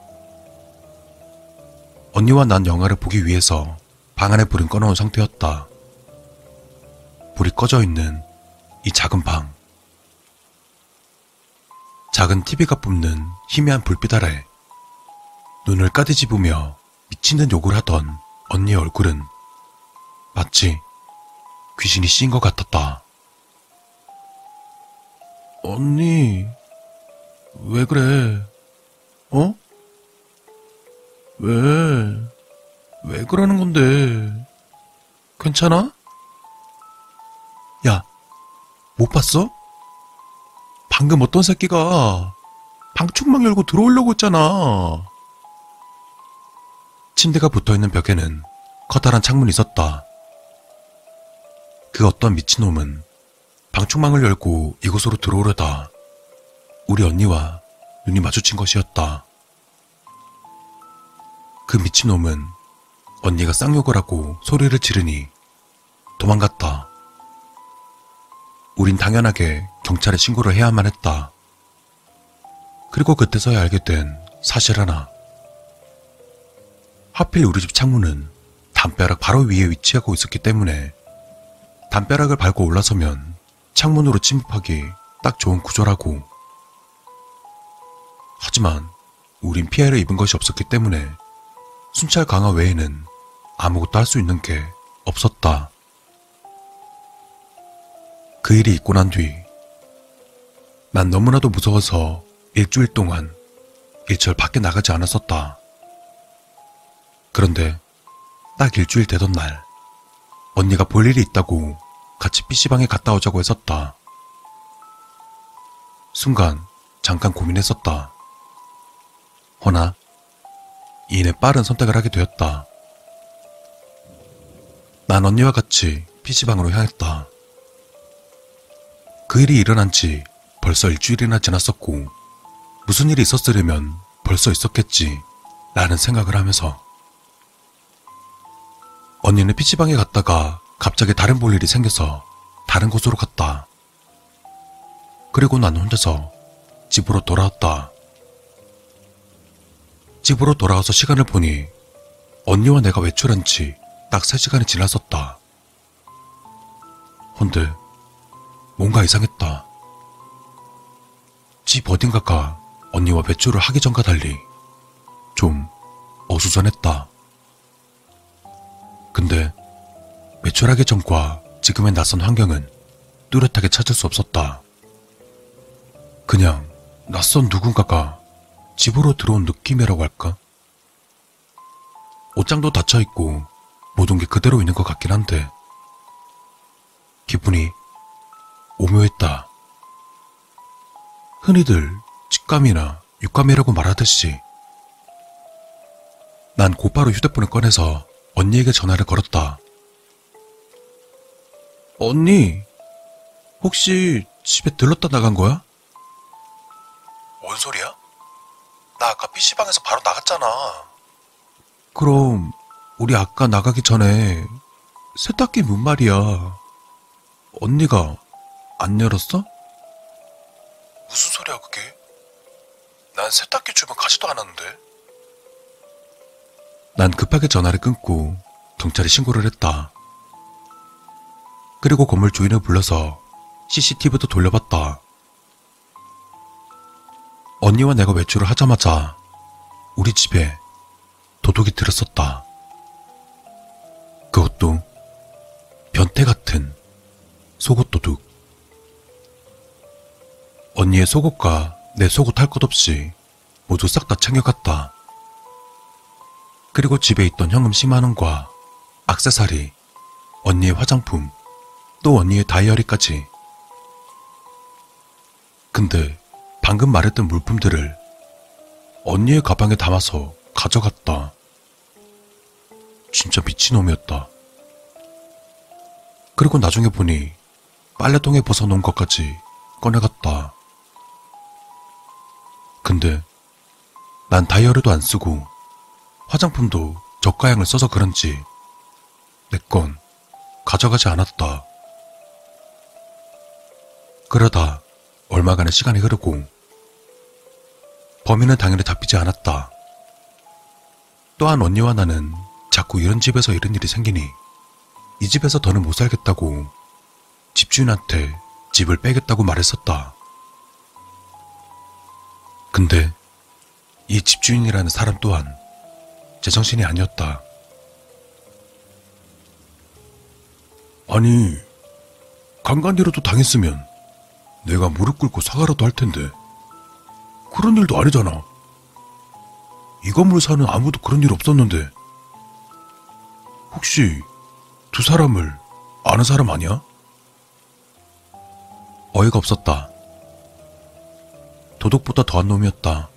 언니와 난 영화를 보기 위해서 방 안에 불은 꺼놓은 상태였다. 불이 꺼져 있는 이 작은 방. 작은 티비가 뿜는 희미한 불빛 아래 눈을 까디집으며 미치는 욕을 하던 언니의 얼굴은 마치 귀신이 씌인 것 같았다. 언니, 왜 그래? 어? 왜? 왜 그러는 건데? 괜찮아? 야, 못 봤어? 방금 어떤 새끼가 방충망 열고 들어오려고 했잖아. 침대가 붙어있는 벽에는 커다란 창문이 있었다. 그 어떤 미친놈은 방충망을 열고 이곳으로 들어오려다 우리 언니와 눈이 마주친 것이었다. 그 미친놈은 언니가 쌍욕을 하고 소리를 지르니 도망갔다. 우린 당연하게 경찰에 신고를 해야만 했다. 그리고 그때서야 알게 된 사실 하나. 하필 우리 집 창문은 담벼락 바로 위에 위치하고 있었기 때문에 담벼락을 밟고 올라서면 창문으로 침입하기 딱 좋은 구조라고. 하지만 우린 피해를 입은 것이 없었기 때문에 순찰 강화 외에는 아무것도 할 수 있는 게 없었다. 그 일이 있고 난 뒤 난 너무나도 무서워서 일주일 동안 일절 밖에 나가지 않았었다. 그런데 딱 일주일 되던 날 언니가 볼 일이 있다고 같이 피씨방에 갔다 오자고 했었다. 순간 잠깐 고민했었다. 허나 이내 빠른 선택을 하게 되었다. 난 언니와 같이 피씨방으로 향했다. 그 일이 일어난 지 벌써 일주일이나 지났었고 무슨 일이 있었으려면 벌써 있었겠지 라는 생각을 하면서 언니는 피씨방에 갔다가 갑자기 다른 볼 일이 생겨서 다른 곳으로 갔다. 그리고 난 혼자서 집으로 돌아왔다. 집으로 돌아와서 시간을 보니 언니와 내가 외출한 지 딱 세 시간이 지났었다. 헌데 뭔가 이상했다. 집 어딘가가 언니와 외출을 하기 전과 달리 좀 어수선했다. 근데 외출하기 전과 지금의 낯선 환경은 뚜렷하게 찾을 수 없었다. 그냥 낯선 누군가가 집으로 들어온 느낌이라고 할까? 옷장도 닫혀있고 모든 게 그대로 있는 것 같긴 한데 기분이 오묘했다. 흔히들 직감이나 육감이라고 말하듯이 난 곧바로 휴대폰을 꺼내서 언니에게 전화를 걸었다. 언니, 혹시 집에 들렀다 나간 거야? 뭔 소리야? 나 아까 피씨방에서 바로 나갔잖아. 그럼 우리 아까 나가기 전에 세탁기 문 말이야. 언니가 안 열었어? 무슨 소리야 그게? 난 세탁기 주변 가지도 않았는데. 난 급하게 전화를 끊고 경찰에 신고를 했다. 그리고 건물 주인을 불러서 씨씨티비도 돌려봤다. 언니와 내가 외출을 하자마자 우리 집에 도둑이 들었었다. 그것도 변태 같은 속옷 도둑. 언니의 속옷과 내 속옷 할 것 없이 모두 싹 다 챙겨갔다. 그리고 집에 있던 현금 십만 원과 액세서리, 언니의 화장품, 또 언니의 다이어리까지. 근데 방금 말했던 물품들을 언니의 가방에 담아서 가져갔다. 진짜 미친놈이었다. 그리고 나중에 보니 빨래통에 벗어놓은 것까지 꺼내갔다. 근데 난 다이어리도 안 쓰고 화장품도 저가향을 써서 그런지 내 건 가져가지 않았다. 그러다 얼마간의 시간이 흐르고 범인은 당연히 잡히지 않았다. 또한 언니와 나는 자꾸 이런 집에서 이런 일이 생기니 이 집에서 더는 못 살겠다고 집주인한테 집을 빼겠다고 말했었다. 근데 이 집주인이라는 사람 또한 제정신이 아니었다. 아니, 강간이라도 당했으면 내가 무릎 꿇고 사과라도 할 텐데 그런 일도 아니잖아. 이 건물 사는 아무도 그런 일 없었는데 혹시 두 사람을 아는 사람 아니야? 어이가 없었다. 도둑보다 더한 놈이었다.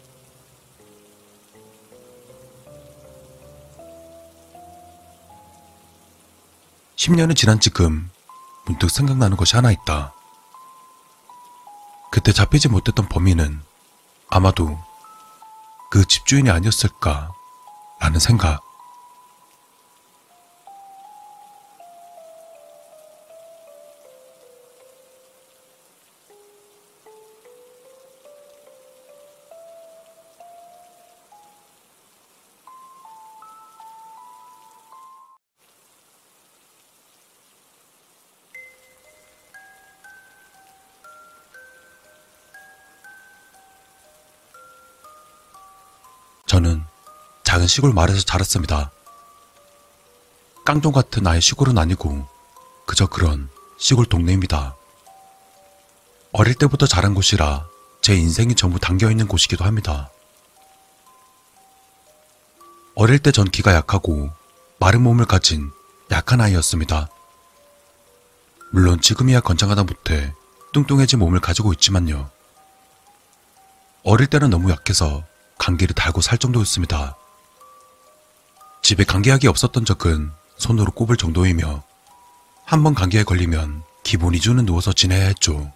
십 년이 지난 지금 문득 생각나는 것이 하나 있다. 그때 잡히지 못했던 범인은 아마도 그 집주인이 아니었을까 라는 생각. 저는 작은 시골 마을에서 자랐습니다. 깡종 같은 아예 시골은 아니고 그저 그런 시골 동네입니다. 어릴 때부터 자란 곳이라 제 인생이 전부 담겨있는 곳이기도 합니다. 어릴 때 전 키가 약하고 마른 몸을 가진 약한 아이였습니다. 물론 지금이야 건장하다 못해 뚱뚱해진 몸을 가지고 있지만요. 어릴 때는 너무 약해서 감기를 달고 살 정도였습니다. 집에 감기약이 없었던 적은 손으로 꼽을 정도이며 한 번 감기에 걸리면 기본 이 주는 누워서 지내야 했죠.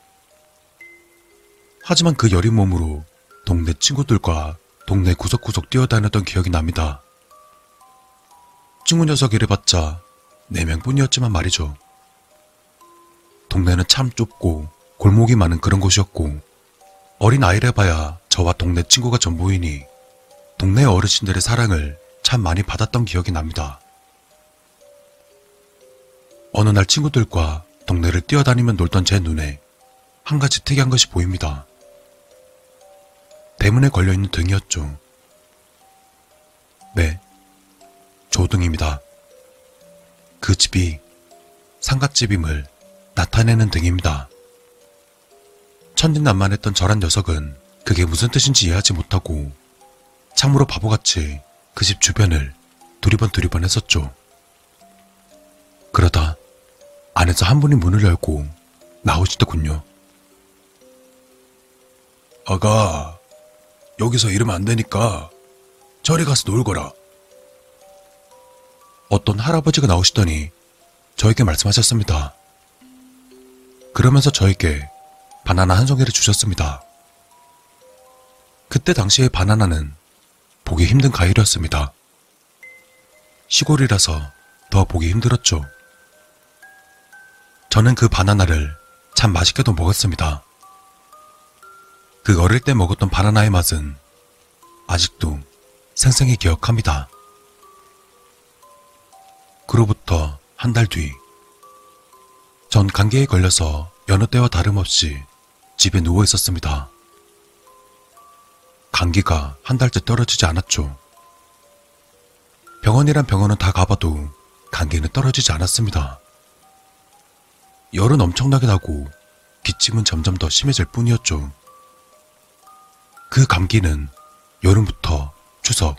하지만 그 여린 몸으로 동네 친구들과 동네 구석구석 뛰어다녔던 기억이 납니다. 친구 녀석 이래봤자 네 명뿐이었지만 말이죠. 동네는 참 좁고 골목이 많은 그런 곳이었고 어린 아이를 봐야 저와 동네 친구가 전부이니 동네 어르신들의 사랑을 참 많이 받았던 기억이 납니다. 어느 날 친구들과 동네를 뛰어다니며 놀던 제 눈에 한 가지 특이한 것이 보입니다. 대문에 걸려있는 등이었죠. 네, 조등입니다. 그 집이 상갓집임을 나타내는 등입니다. 천진난만했던 저란 녀석은 그게 무슨 뜻인지 이해하지 못하고 참으로 바보같이 그 집 주변을 두리번두리번 했었죠. 그러다 안에서 한 분이 문을 열고 나오시더군요. 아가, 여기서 이러면 안 되니까 저리 가서 놀거라. 어떤 할아버지가 나오시더니 저에게 말씀하셨습니다. 그러면서 저에게 바나나 한 송이를 주셨습니다. 그때 당시의 바나나는 보기 힘든 과일이었습니다. 시골이라서 더 보기 힘들었죠. 저는 그 바나나를 참 맛있게도 먹었습니다. 그 어릴 때 먹었던 바나나의 맛은 아직도 생생히 기억합니다. 그로부터 한 달 뒤, 전 감기에 걸려서 여느 때와 다름없이 집에 누워 있었습니다. 감기가 한 달째 떨어지지 않았죠. 병원이란 병원은 다 가봐도 감기는 떨어지지 않았습니다. 열은 엄청나게 나고 기침은 점점 더 심해질 뿐이었죠. 그 감기는 여름부터 추석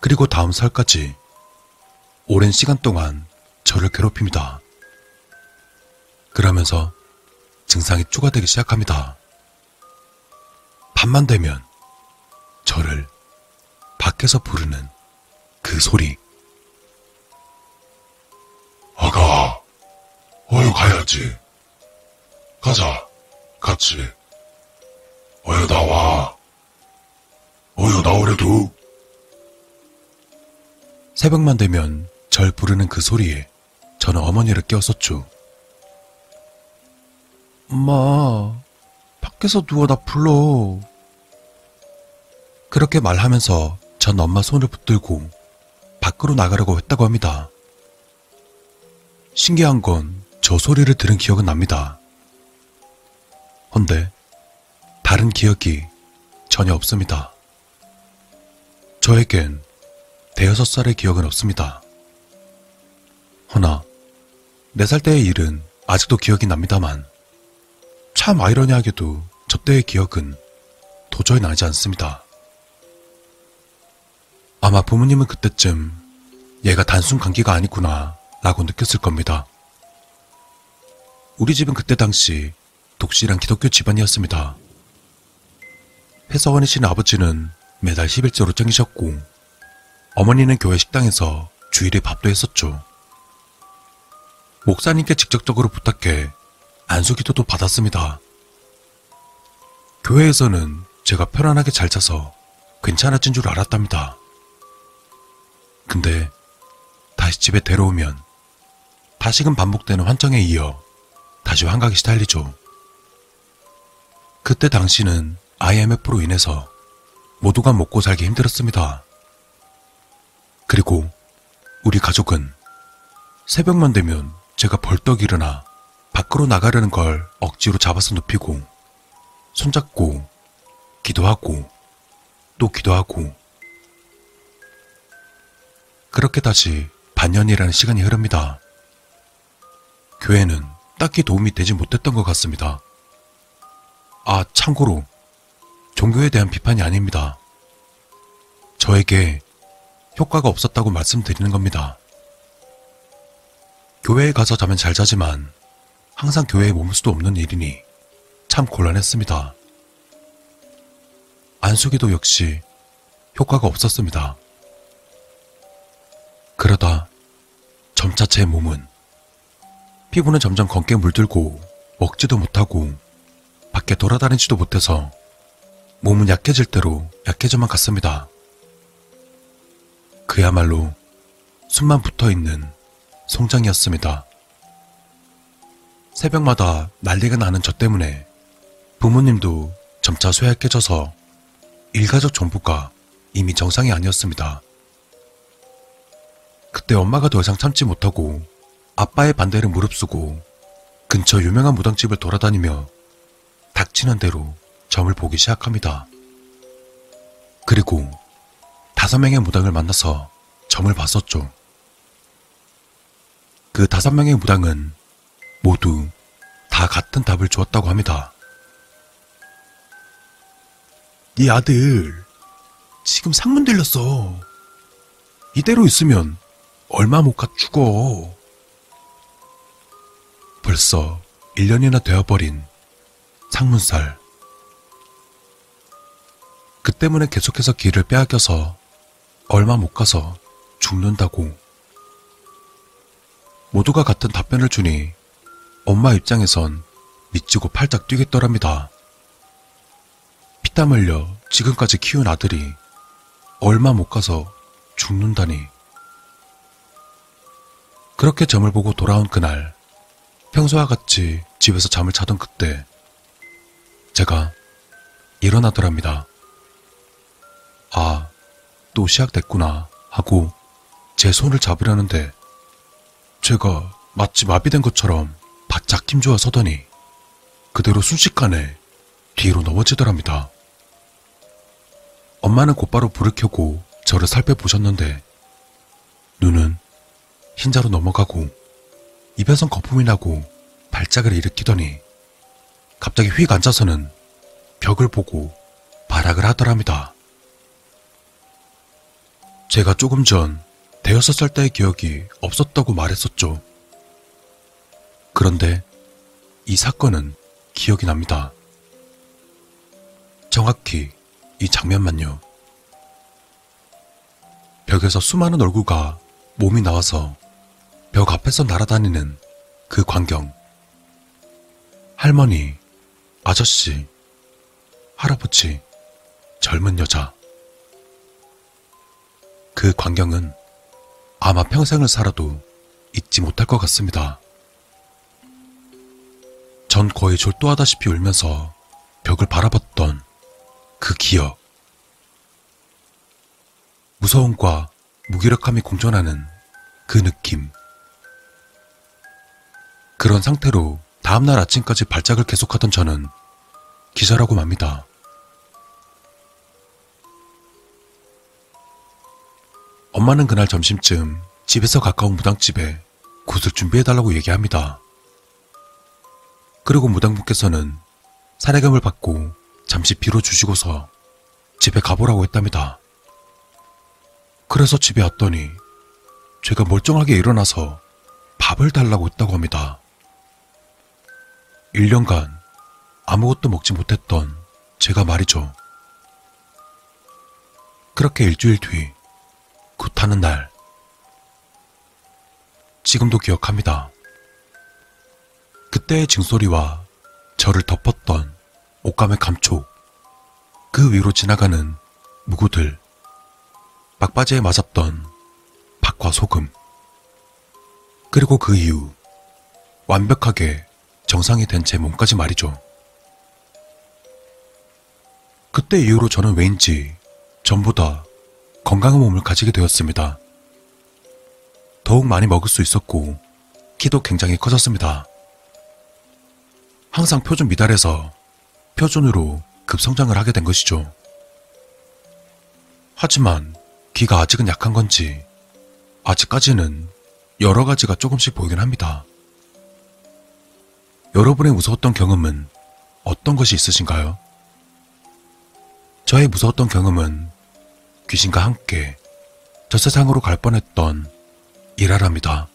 그리고 다음 설까지 오랜 시간 동안 저를 괴롭힙니다. 그러면서 증상이 추가되기 시작합니다. 밤만 되면 저를 밖에서 부르는 그 소리. 아가, 어여 가야지. 가자, 같이. 어여 나와. 어여 나오래도. 새벽만 되면 절 부르는 그 소리에 저는 어머니를 깨웠었죠. 엄마, 밖에서 누가 나 불러. 그렇게 말하면서 전 엄마 손을 붙들고 밖으로 나가려고 했다고 합니다. 신기한 건 저 소리를 들은 기억은 납니다. 헌데 다른 기억이 전혀 없습니다. 저에겐 대여섯 살의 기억은 없습니다. 허나 네 살 때의 일은 아직도 기억이 납니다만 참 아이러니하게도 저 때의 기억은 도저히 나지 않습니다. 아마 부모님은 그때쯤 얘가 단순 감기가 아니구나 라고 느꼈을 겁니다. 우리 집은 그때 당시 독실한 기독교 집안이었습니다. 회사원이신 아버지는 매달 십일조로 쟁이셨고 어머니는 교회 식당에서 주일에 밥도 했었죠. 목사님께 직접적으로 부탁해 안수기도도 받았습니다. 교회에서는 제가 편안하게 잘 자서 괜찮아진 줄 알았답니다. 근데 다시 집에 데려오면 다시금 반복되는 환청에 이어 다시 환각이 시달리죠. 그때 당시는 아이엠에프로 인해서 모두가 먹고 살기 힘들었습니다. 그리고 우리 가족은 새벽만 되면 제가 벌떡 일어나 밖으로 나가려는 걸 억지로 잡아서 눕히고 손잡고 기도하고 또 기도하고 그렇게 다시 반년이라는 시간이 흐릅니다. 교회는 딱히 도움이 되지 못했던 것 같습니다. 아, 참고로 종교에 대한 비판이 아닙니다. 저에게 효과가 없었다고 말씀드리는 겁니다. 교회에 가서 자면 잘 자지만 항상 교회에 머물 수도 없는 일이니 참 곤란했습니다. 안수기도 역시 효과가 없었습니다. 그러다 점차 제 몸은 피부는 점점 검게 물들고 먹지도 못하고 밖에 돌아다니지도 못해서 몸은 약해질 대로 약해져만 갔습니다. 그야말로 숨만 붙어있는 송장이었습니다. 새벽마다 난리가 나는 저 때문에 부모님도 점차 쇠약해져서 일가족 전부가 이미 정상이 아니었습니다. 그때 엄마가 더 이상 참지 못하고 아빠의 반대를 무릅쓰고 근처 유명한 무당집을 돌아다니며 닥치는 대로 점을 보기 시작합니다. 그리고 다섯 명의 무당을 만나서 점을 봤었죠. 그 다섯 명의 무당은 모두 다 같은 답을 주었다고 합니다. 네 아들 지금 상문 들렸어. 이대로 있으면 얼마 못 가 죽어. 벌써 일 년이나 되어버린 상문살. 그 때문에 계속해서 길을 빼앗겨서 얼마 못 가서 죽는다고. 모두가 같은 답변을 주니 엄마 입장에선 미치고 팔짝 뛰겠더랍니다. 피땀 흘려 지금까지 키운 아들이 얼마 못 가서 죽는다니. 그렇게 점을 보고 돌아온 그날, 평소와 같이 집에서 잠을 자던 그때 제가 일어나더랍니다. 아, 또 시작됐구나 하고 제 손을 잡으려는데 제가 마치 마비된 것처럼 바짝 힘주어 서더니 그대로 순식간에 뒤로 넘어지더랍니다. 엄마는 곧바로 불을 켜고 저를 살펴보셨는데 눈은 흰자로 넘어가고 입에선 거품이 나고 발작을 일으키더니 갑자기 휙 앉아서는 벽을 보고 발악을 하더랍니다. 제가 조금 전 대여섯 살 때의 기억이 없었다고 말했었죠. 그런데 이 사건은 기억이 납니다. 정확히 이 장면만요. 벽에서 수많은 얼굴과 몸이 나와서 벽 앞에서 날아다니는 그 광경. 할머니, 아저씨, 할아버지, 젊은 여자. 그 광경은 아마 평생을 살아도 잊지 못할 것 같습니다. 전 거의 졸도하다시피 울면서 벽을 바라봤던 그 기억. 무서움과 무기력함이 공존하는 그 느낌. 그런 상태로 다음날 아침까지 발작을 계속하던 저는 기절하고 맙니다. 엄마는 그날 점심쯤 집에서 가까운 무당집에 굿을 준비해달라고 얘기합니다. 그리고 무당분께서는 사례감을 받고 잠시 빌어주시고서 집에 가보라고 했답니다. 그래서 집에 왔더니 제가 멀쩡하게 일어나서 밥을 달라고 했다고 합니다. 일 년간 아무것도 먹지 못했던 제가 말이죠. 그렇게 일주일 뒤 굿하는 날, 지금도 기억합니다. 그때의 징소리와 저를 덮었던 옷감의 감촉, 그 위로 지나가는 무구들, 막바지에 맞았던 박과 소금, 그리고 그 이후 완벽하게 정상이 된 제 몸까지 말이죠. 그때 이후로 저는 왠지 전보다 건강한 몸을 가지게 되었습니다. 더욱 많이 먹을 수 있었고 키도 굉장히 커졌습니다. 항상 표준 미달에서 표준으로 급성장을 하게 된 것이죠. 하지만 귀가 아직은 약한 건지 아직까지는 여러 가지가 조금씩 보이긴 합니다. 여러분의 무서웠던 경험은 어떤 것이 있으신가요? 저의 무서웠던 경험은 귀신과 함께 저 세상으로 갈 뻔했던 일화랍니다.